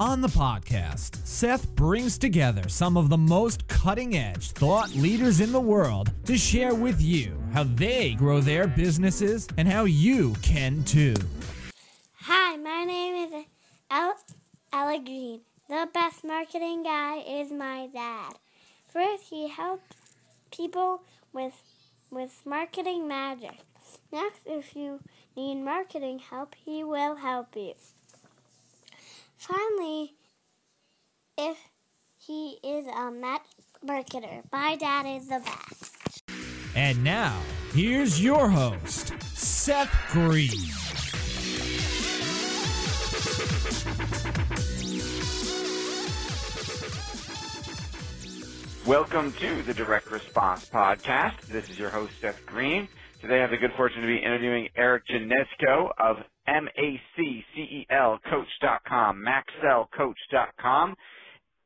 On the podcast, Seth brings together some of the most cutting-edge thought leaders in the world to share with you how they grow their businesses and how you can too. Hi, my name is Alec Green. The best marketing guy is my dad. First, he helps people with marketing magic. Next, if you need marketing help, he will help you. Finally, if he is a marketer, my dad is the best. And now, here's your host, Seth Green. Welcome to the Direct Response Podcast. This is your host, Seth Green. Today I have the good fortune to be interviewing Eric Genesco of MaxellCoach.com, MaxellCoach.com.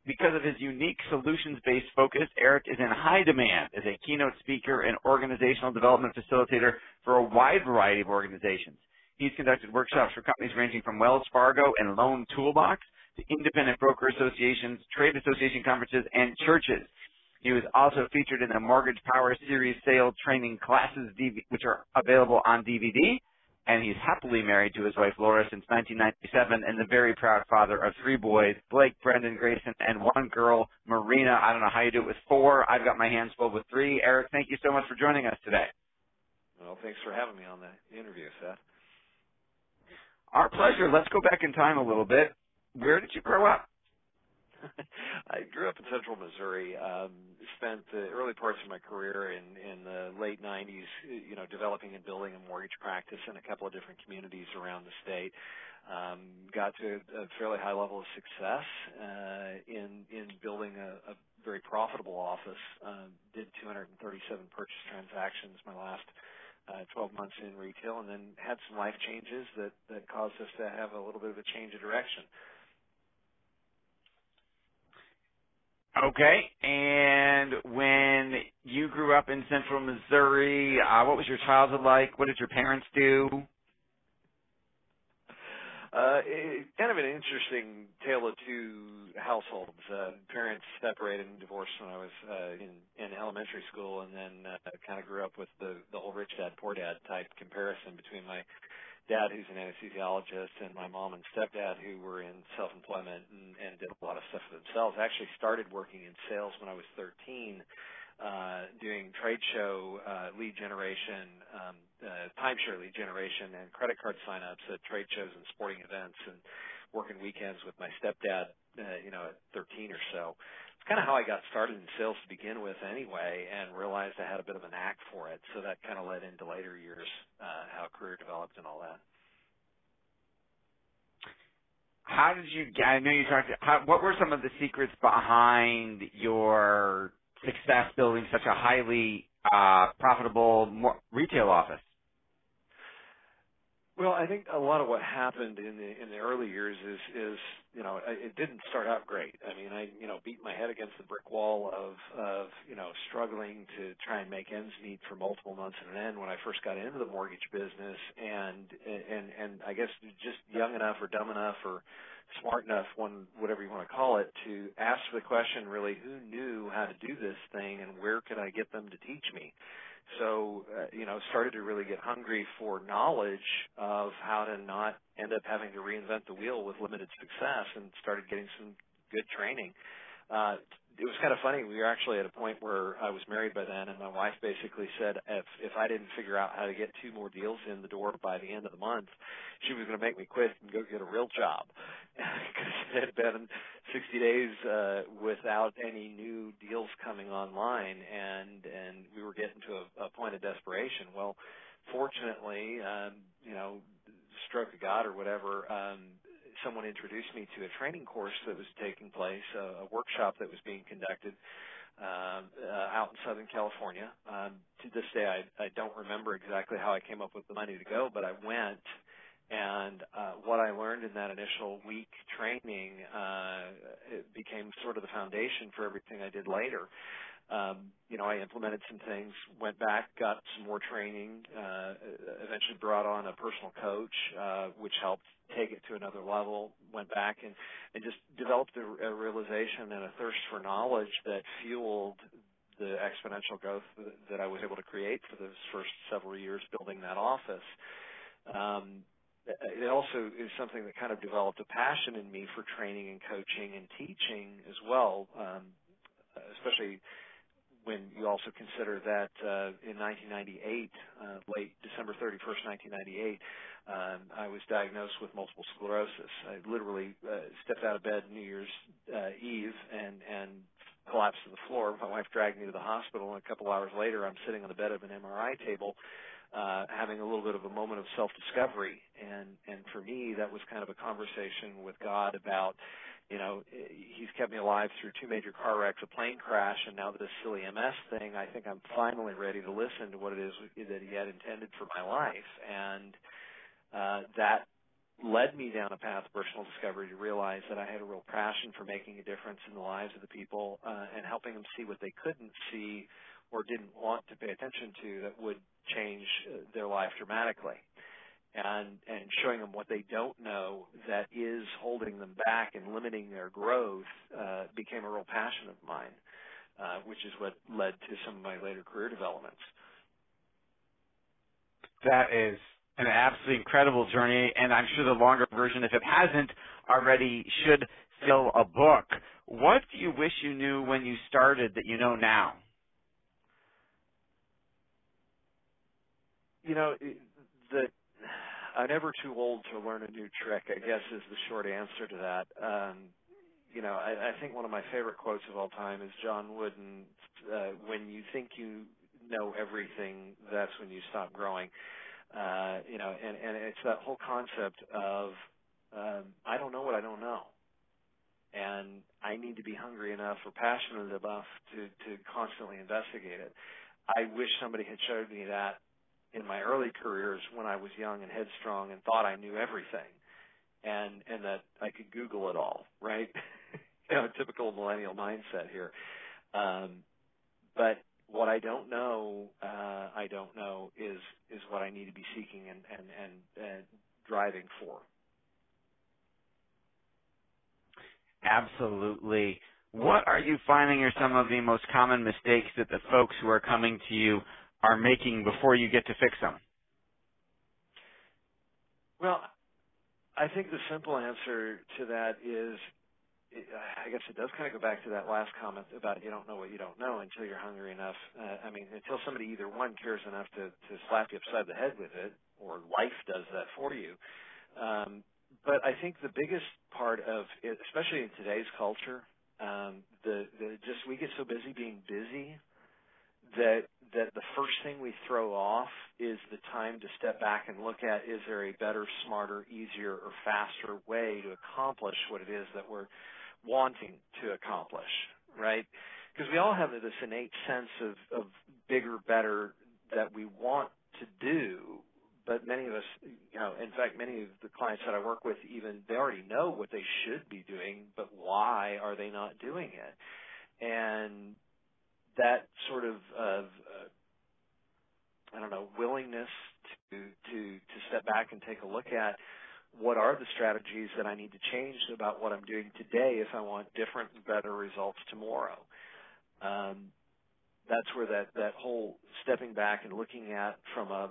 Because of his unique solutions-based focus, Eric is in high demand as a keynote speaker and organizational development facilitator for a wide variety of organizations. He's conducted workshops for companies ranging from Wells Fargo and Loan Toolbox to independent broker associations, trade association conferences, and churches. He was also featured in the Mortgage Power Series sale training classes, which are available on DVD. And he's happily married to his wife, Laura, since 1997, and the very proud father of three boys, Blake, Brendan, Grayson, and one girl, Marina. I don't know how you do it with four. I've got my hands full with three. Eric, thank you so much for joining us today. Well, thanks for having me on the interview, Seth. Our pleasure. Let's go back in time a little bit. Where did you grow up? I grew up in central Missouri, spent the early parts of my career in the late 90s, developing and building a mortgage practice in a couple of different communities around the state. Got to a fairly high level of success in building a very profitable office, did 237 purchase transactions my last 12 months in retail, and then had some life changes that caused us to have a little bit of a change of direction. Okay, and when you grew up in central Missouri, what was your childhood like? What did your parents do? Kind of an interesting tale of two households. Parents separated and divorced when I was in elementary school, and then kind of grew up with the whole rich dad, poor dad type comparison between my dad, who's an anesthesiologist, and my mom and stepdad, who were in self-employment and did a lot of stuff for themselves. I actually started working in sales when I was 13, doing trade show lead generation, timeshare lead generation, and credit card signups at trade shows and sporting events, and working weekends with my stepdad, at 13 or so. It's kind of how I got started in sales to begin with anyway, and realized I had a bit of a knack for it. So that kind of led into later years, how career developed and all that. How did you, I know you talked, what were some of the secrets behind your success building such a highly profitable retail office? Well, I think a lot of what happened in the early years is it didn't start out great. I mean, I beat my head against the brick wall of struggling to try and make ends meet for multiple months on end when I first got into the mortgage business, and I guess just young enough or dumb enough or smart enough, one whatever you want to call it, to ask the question really, who knew how to do this thing and where could I get them to teach me? So, started to really get hungry for knowledge of how to not end up having to reinvent the wheel with limited success, and started getting some good training It was kind of funny. We were actually at a point where I was married by then, and my wife basically said if I didn't figure out how to get 2 more deals in the door by the end of the month, she was going to make me quit and go get a real job. Because it had been 60 days without any new deals coming online, and we were getting to a point of desperation. Well, fortunately, you know, stroke of God or whatever, someone introduced me to a training course that was taking place, a workshop that was being conducted out in Southern California. To this day, I don't remember exactly how I came up with the money to go, but I went, and what I learned in that initial week training it became sort of the foundation for everything I did later. You know, I implemented some things, went back, got some more training, eventually brought on a personal coach, which helped take it to another level, went back and just developed a realization and a thirst for knowledge that fueled the exponential growth that I was able to create for those first several years building that office. It also is something that kind of developed a passion in me for training and coaching and teaching as well, especially when you also consider that in 1998, late December 31st, 1998, I was diagnosed with multiple sclerosis. I literally stepped out of bed New Year's Eve and collapsed to the floor. My wife dragged me to the hospital, and a couple hours later, I'm sitting on the bed of an MRI table having a little bit of a moment of self-discovery. And for me, that was kind of a conversation with God about, you know, he's kept me alive through 2 major car wrecks, a plane crash, and now this silly MS thing. I think I'm finally ready to listen to what it is that he had intended for my life. And that led me down a path of personal discovery to realize that I had a real passion for making a difference in the lives of the people and helping them see what they couldn't see or didn't want to pay attention to that would change their life dramatically. And showing them what they don't know that is holding them back and limiting their growth became a real passion of mine, which is what led to some of my later career developments. That is an absolutely incredible journey, and I'm sure the longer version, if it hasn't already, should fill a book. What do you wish you knew when you started that you know now? You know, I'm never too old to learn a new trick, I guess, is the short answer to that. You know, I think one of my favorite quotes of all time is John Wooden, when you think you know everything, that's when you stop growing. You know, and it's that whole concept of I don't know what I don't know. And I need to be hungry enough or passionate enough to constantly investigate it. I wish somebody had showed me that in my early careers when I was young and headstrong and thought I knew everything and that I could Google it all, right? You know, typical millennial mindset here. But what I don't know is what I need to be seeking and driving for. Absolutely. What are you finding are some of the most common mistakes that the folks who are coming to you are making before you get to fix them? Well, I think the simple answer to that is, I guess it does kind of go back to that last comment about you don't know what you don't know until you're hungry enough. I mean, until somebody either one cares enough to slap you upside the head with it, or life does that for you. But I think the biggest part of it, especially in today's culture, just we get so busy being busy that the first thing we throw off is the time to step back and look at, is there a better, smarter, easier, or faster way to accomplish what it is that we're wanting to accomplish, right? Because we all have this innate sense of bigger, better that we want to do, but many of us, you know, in fact, many of the clients that I work with even, they already know what they should be doing, but why are they not doing it? And that sort of I don't know, willingness to step back and take a look at what are the strategies that I need to change about what I'm doing today if I want different and better results tomorrow. That's where that whole stepping back and looking at from a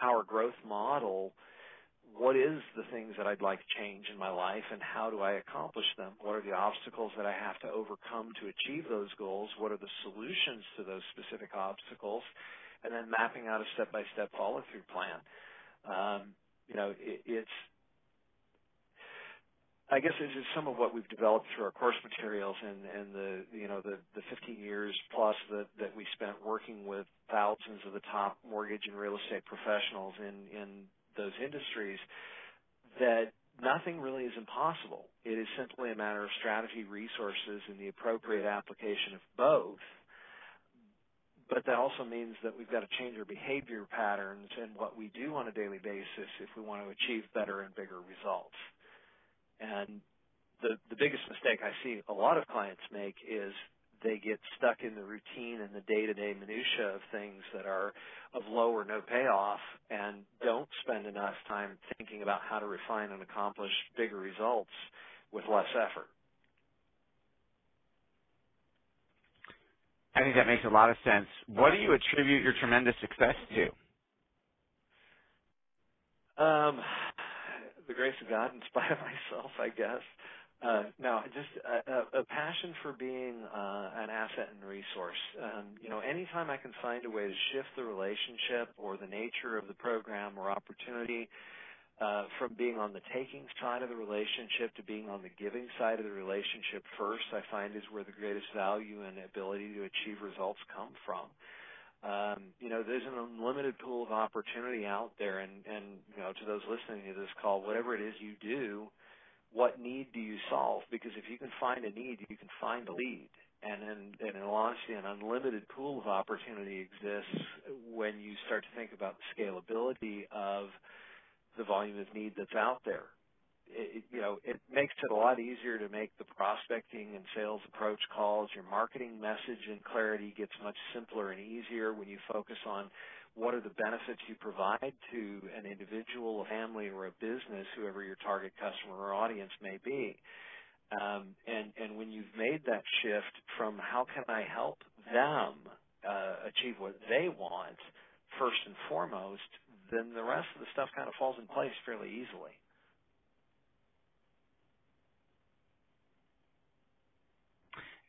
power growth model what is the things that I'd like to change in my life and how do I accomplish them? What are the obstacles that I have to overcome to achieve those goals? What are the solutions to those specific obstacles? And then mapping out a step-by-step follow-through plan. I guess this is some of what we've developed through our course materials and the 15 years plus that we spent working with thousands of the top mortgage and real estate professionals in those industries, that nothing really is impossible. It is simply a matter of strategy, resources, and the appropriate application of both. But that also means that we've got to change our behavior patterns and what we do on a daily basis if we want to achieve better and bigger results. And the biggest mistake I see a lot of clients make is they get stuck in the routine and the day-to-day minutia of things that are of low or no payoff and don't spend enough time thinking about how to refine and accomplish bigger results with less effort. I think that makes a lot of sense. What do you attribute your tremendous success to? The grace of God, in spite of myself, I guess. No, just a passion for being an asset and resource. Anytime I can find a way to shift the relationship or the nature of the program or opportunity from being on the taking side of the relationship to being on the giving side of the relationship first, I find is where the greatest value and ability to achieve results come from. There's an unlimited pool of opportunity out there, and to those listening to this call, whatever it is you do, what need do you solve? Because if you can find a need, you can find a lead. And in all honesty, an unlimited pool of opportunity exists when you start to think about the scalability of the volume of need that's out there. It makes it a lot easier to make the prospecting and sales approach calls. Your marketing message and clarity gets much simpler and easier when you focus on what are the benefits you provide to an individual, a family, or a business, whoever your target customer or audience may be. And when you've made that shift from how can I help them achieve what they want first and foremost, then the rest of the stuff kind of falls in place fairly easily.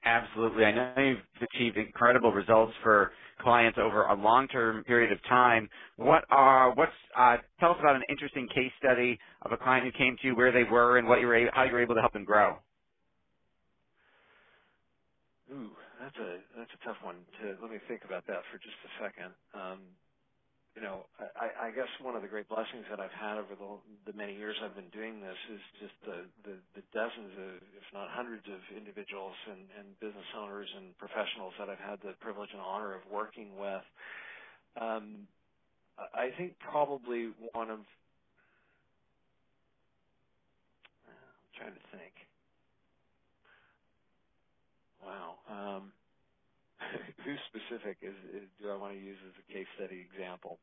Absolutely. I know you've achieved incredible results for clients over a long-term period of time. Tell us about an interesting case study of a client who came to you, where they were, and how you were able to help them grow. Ooh, that's a tough one. Let me think about that for just a second. I guess one of the great blessings that I've had over the many years I've been doing this is just the dozens of, if not hundreds of individuals and business owners and professionals that I've had the privilege and honor of working with. I think probably one of, I'm trying to think. Wow. Who specific do I want to use as a case study example?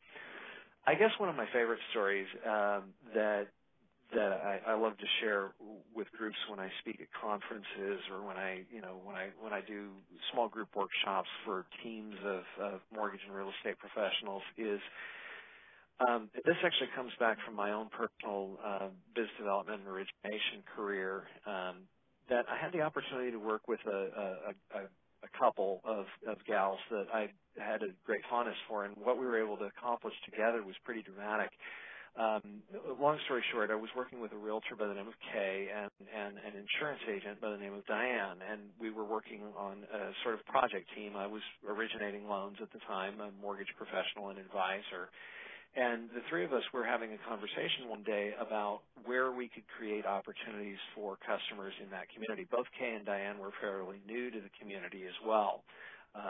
I guess one of my favorite stories that I love to share with groups when I speak at conferences or when I do small group workshops for teams of mortgage and real estate professionals is. This actually comes back from my own personal biz development and origination career. That I had the opportunity to work with a couple of gals that I had a great fondness for, and what we were able to accomplish together was pretty dramatic. Long story short, I was working with a realtor by the name of Kay and an insurance agent by the name of Diane, and we were working on a sort of project team. I was originating loans at the time, a mortgage professional and advisor. And the three of us were having a conversation one day about where we could create opportunities for customers in that community. Both Kay and Diane were fairly new to the community as well.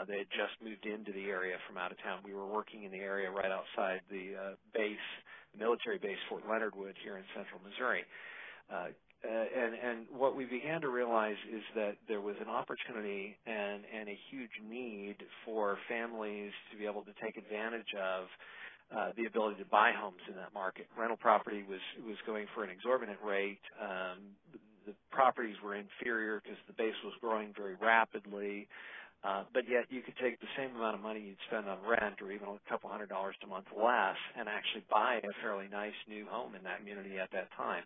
They had just moved into the area from out of town. We were working in the area right outside the military base, Fort Leonard Wood, here in central Missouri. And what we began to realize is that there was an opportunity and a huge need for families to be able to take advantage of the ability to buy homes in that market. Rental property was going for an exorbitant rate. The properties were inferior because the base was growing very rapidly. But yet you could take the same amount of money you'd spend on rent or even a couple $100s a month less and actually buy a fairly nice new home in that community at that time.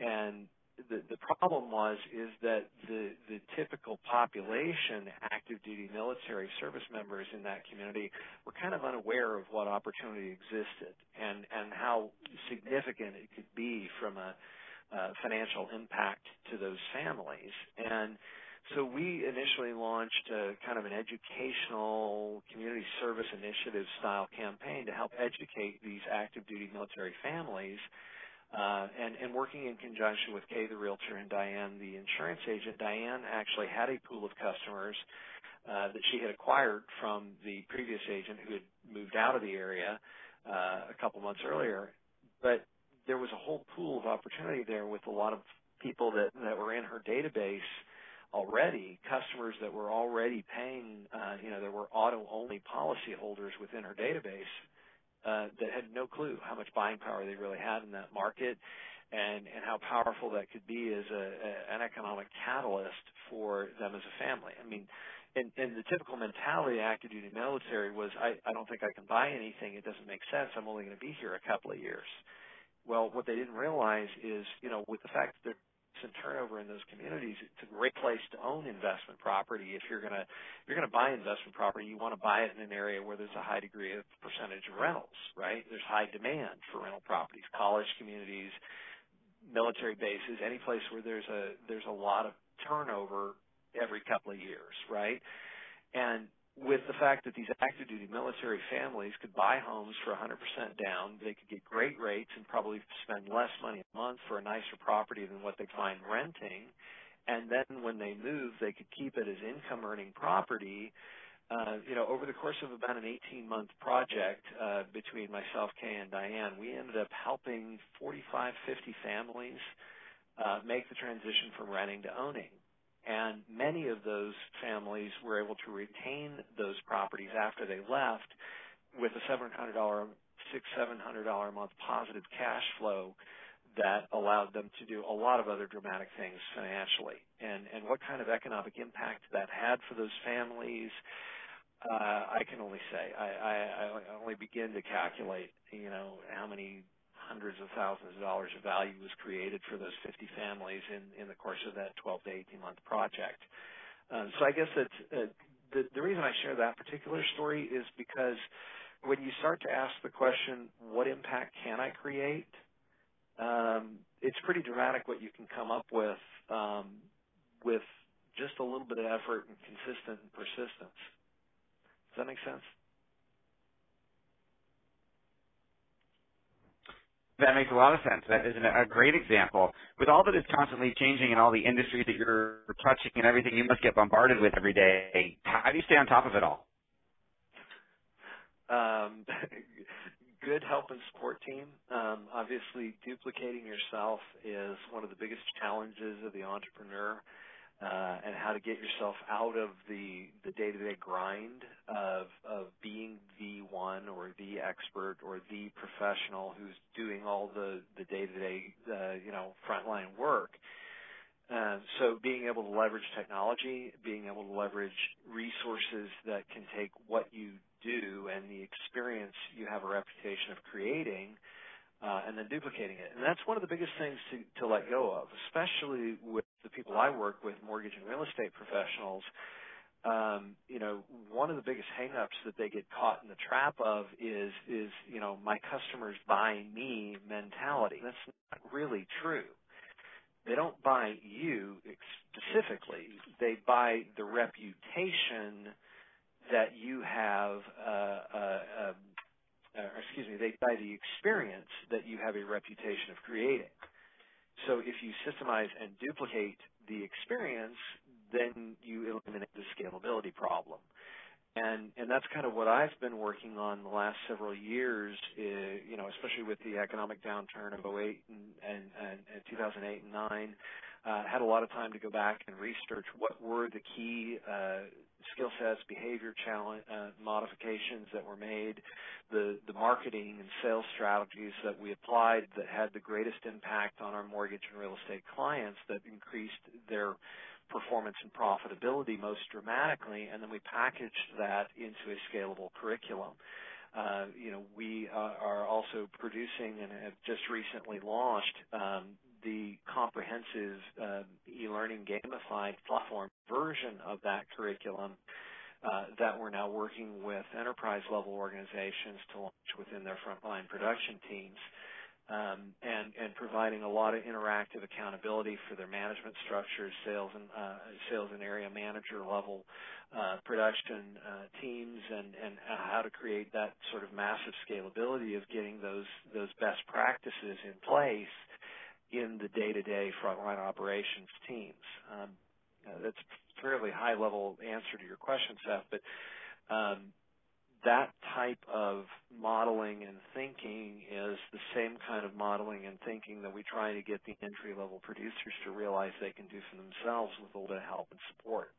And the problem was is that the typical population, active duty military service members in that community, were kind of unaware of what opportunity existed and how significant it could be from a financial impact to those families. And so we initially launched a kind of an educational community service initiative style campaign to help educate these active duty military families, and working in conjunction with Kay the Realtor and Diane the insurance agent. Diane actually had a pool of customers that she had acquired from the previous agent who had moved out of the area a couple months earlier. But there was a whole pool of opportunity there with a lot of people that were in her database already, customers that were already paying, there were auto-only policyholders within her database that had no clue how much buying power they really had in that market and how powerful that could be as an economic catalyst for them as a family. I mean, and the typical mentality of active duty military was, I don't think I can buy anything. It doesn't make sense. I'm only going to be here a couple of years. Well, what they didn't realize is, with the fact that they're and turnover in those communities, it's a great place to own investment property. If you're gonna buy investment property, you want to buy it in an area where there's a high degree of percentage of rentals, right? There's high demand for rental properties, college communities, military bases, any place where there's a lot of turnover every couple of years, right? And with the fact that these active duty military families could buy homes for 100% down, they could get great rates and probably spend less money a month for a nicer property than what they find renting. And then when they move, they could keep it as income earning property. Over the course of about an 18-month project between myself, Kay, and Diane, we ended up helping 45, 50 families make the transition from renting to owning. And many of those families were able to retain those properties after they left with a $700 a month positive cash flow that allowed them to do a lot of other dramatic things financially. And what kind of economic impact that had for those families, I can only say. I only begin to calculate, how many hundreds of thousands of dollars of value was created for those 50 families in the course of that 12 to 18-month project. So I guess that's the reason I share that particular story is because when you start to ask the question, what impact can I create, it's pretty dramatic what you can come up with just a little bit of effort and consistent and persistence. Does that make sense? That makes a lot of sense. That is a great example. With all that is constantly changing and all the industries that you're touching and everything you must get bombarded with every day, how do you stay on top of it all? Good help and support team. Obviously, duplicating yourself is one of the biggest challenges of the entrepreneur, and how to get yourself out of the day-to-day grind of being the one or the expert or the professional who's doing all the day-to-day, frontline work. So being able to leverage technology, being able to leverage resources that can take what you do and the experience you have a reputation of creating, and then duplicating it. And that's one of the biggest things to let go of, especially with the people I work with, mortgage and real estate professionals. One of the biggest hang-ups that they get caught in the trap of is my customers buy me mentality. That's not really true. They don't buy you specifically. They buy the reputation that you have, they buy the experience that you have a reputation of creating. So if you systemize and duplicate the experience, then you eliminate the scalability problem. And that's kind of what I've been working on the last several years, especially with the economic downturn of 2008 and 2008 and 2009. Had a lot of time to go back and research what were the key skill sets, behavior challenge modifications that were made, the marketing and sales strategies that we applied that had the greatest impact on our mortgage and real estate clients that increased their performance and profitability most dramatically, and then we packaged that into a scalable curriculum. We are also producing and have just recently launched the comprehensive e-learning gamified platform version of that curriculum that we're now working with enterprise-level organizations to launch within their frontline production teams, and providing a lot of interactive accountability for their management structures, sales and area manager level production teams, and how to create that sort of massive scalability of getting those best practices in place in the day-to-day frontline operations teams. That's a fairly high-level answer to your question, Seth, but that type of modeling and thinking is the same kind of modeling and thinking that we try to get the entry-level producers to realize they can do for themselves with a little bit of help and support.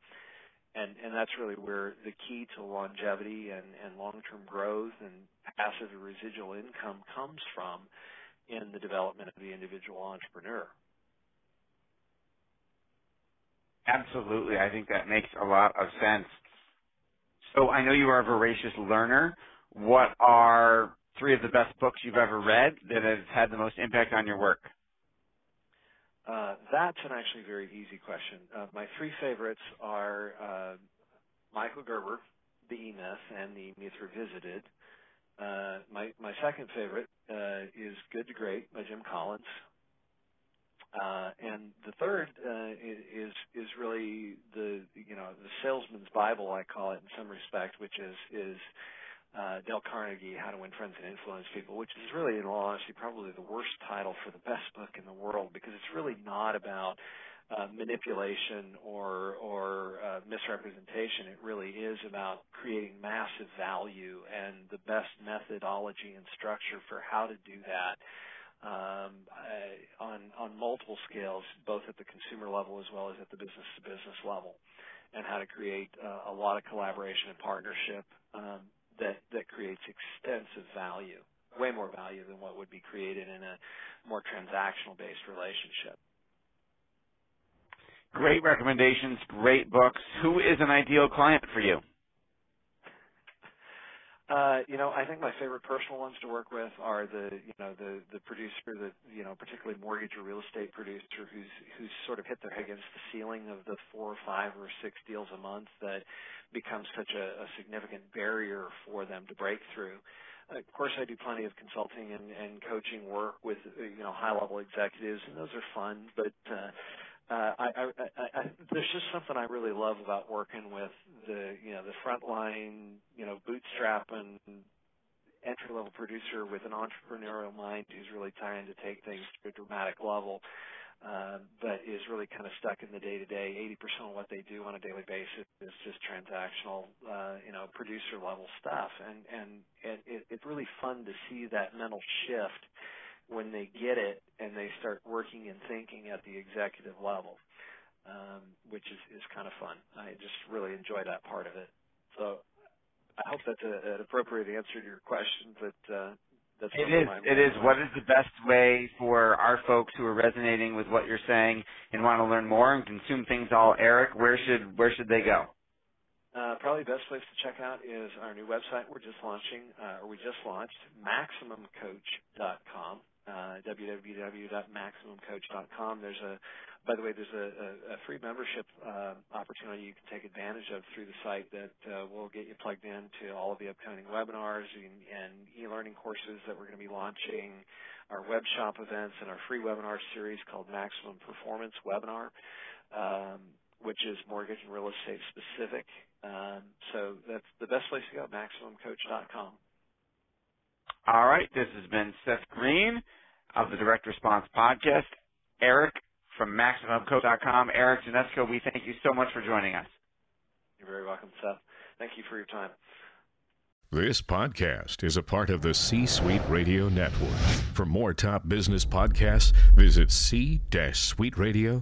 And that's really where the key to longevity and long-term growth and passive and residual income comes from in the development of the individual entrepreneur. Absolutely. I think that makes a lot of sense. So I know you are a voracious learner. What are three of the best books you've ever read that has had the most impact on your work? That's an actually very easy question. My three favorites are Michael Gerber, The E-Myth, and The E-Myth Revisited. My second favorite is Good to Great by Jim Collins. And the third is really the salesman's Bible, I call it in some respect, which is Dale Carnegie, How to Win Friends and Influence People, which is really, in all honesty, probably the worst title for the best book in the world, because it's really not about manipulation or misrepresentation. It really is about creating massive value and the best methodology and structure for how to do that. On multiple scales, both at the consumer level as well as at the business-to-business level, and how to create a lot of collaboration and partnership that creates extensive value, way more value than what would be created in a more transactional-based relationship. Great recommendations, great books. Who is an ideal client for you? I think my favorite personal ones to work with are the producer that, particularly mortgage or real estate producer who's sort of hit their head against the ceiling of the 4 or 5 or 6 deals a month that becomes such a significant barrier for them to break through. Of course, I do plenty of consulting and coaching work with, high-level executives, and those are fun, but there's just something I really love about working with the frontline, bootstrapping entry-level producer with an entrepreneurial mind who's really trying to take things to a dramatic level, but is really kind of stuck in the day-to-day. 80% of what they do on a daily basis is just transactional, producer-level stuff, and it's really fun to see that mental shift when they get it and they start working and thinking at the executive level, which is kind of fun. I just really enjoy that part of it. So I hope that's an appropriate answer to your question, but that's what I'm wondering. It is. What is the best way for our folks who are resonating with what you're saying and want to learn more and consume things all, Eric? Where should they go? Probably the best place to check out is our new website we just launched, MaximumCoach.com. www.MaximumCoach.com. By the way, there's a free membership opportunity you can take advantage of through the site that will get you plugged in to all of the upcoming webinars and e-learning courses that we're going to be launching, our web shop events, and our free webinar series called Maximum Performance Webinar, which is mortgage and real estate specific. So that's the best place to go, MaximumCoach.com. All right, this has been Seth Green of the Direct Response Podcast, Eric from MaximumCoach.com, Eric Genesco. We thank you so much for joining us. You're very welcome, Seth. Thank you for your time. This podcast is a part of the C-Suite Radio Network. For more top business podcasts, visit c-suiteradio.com.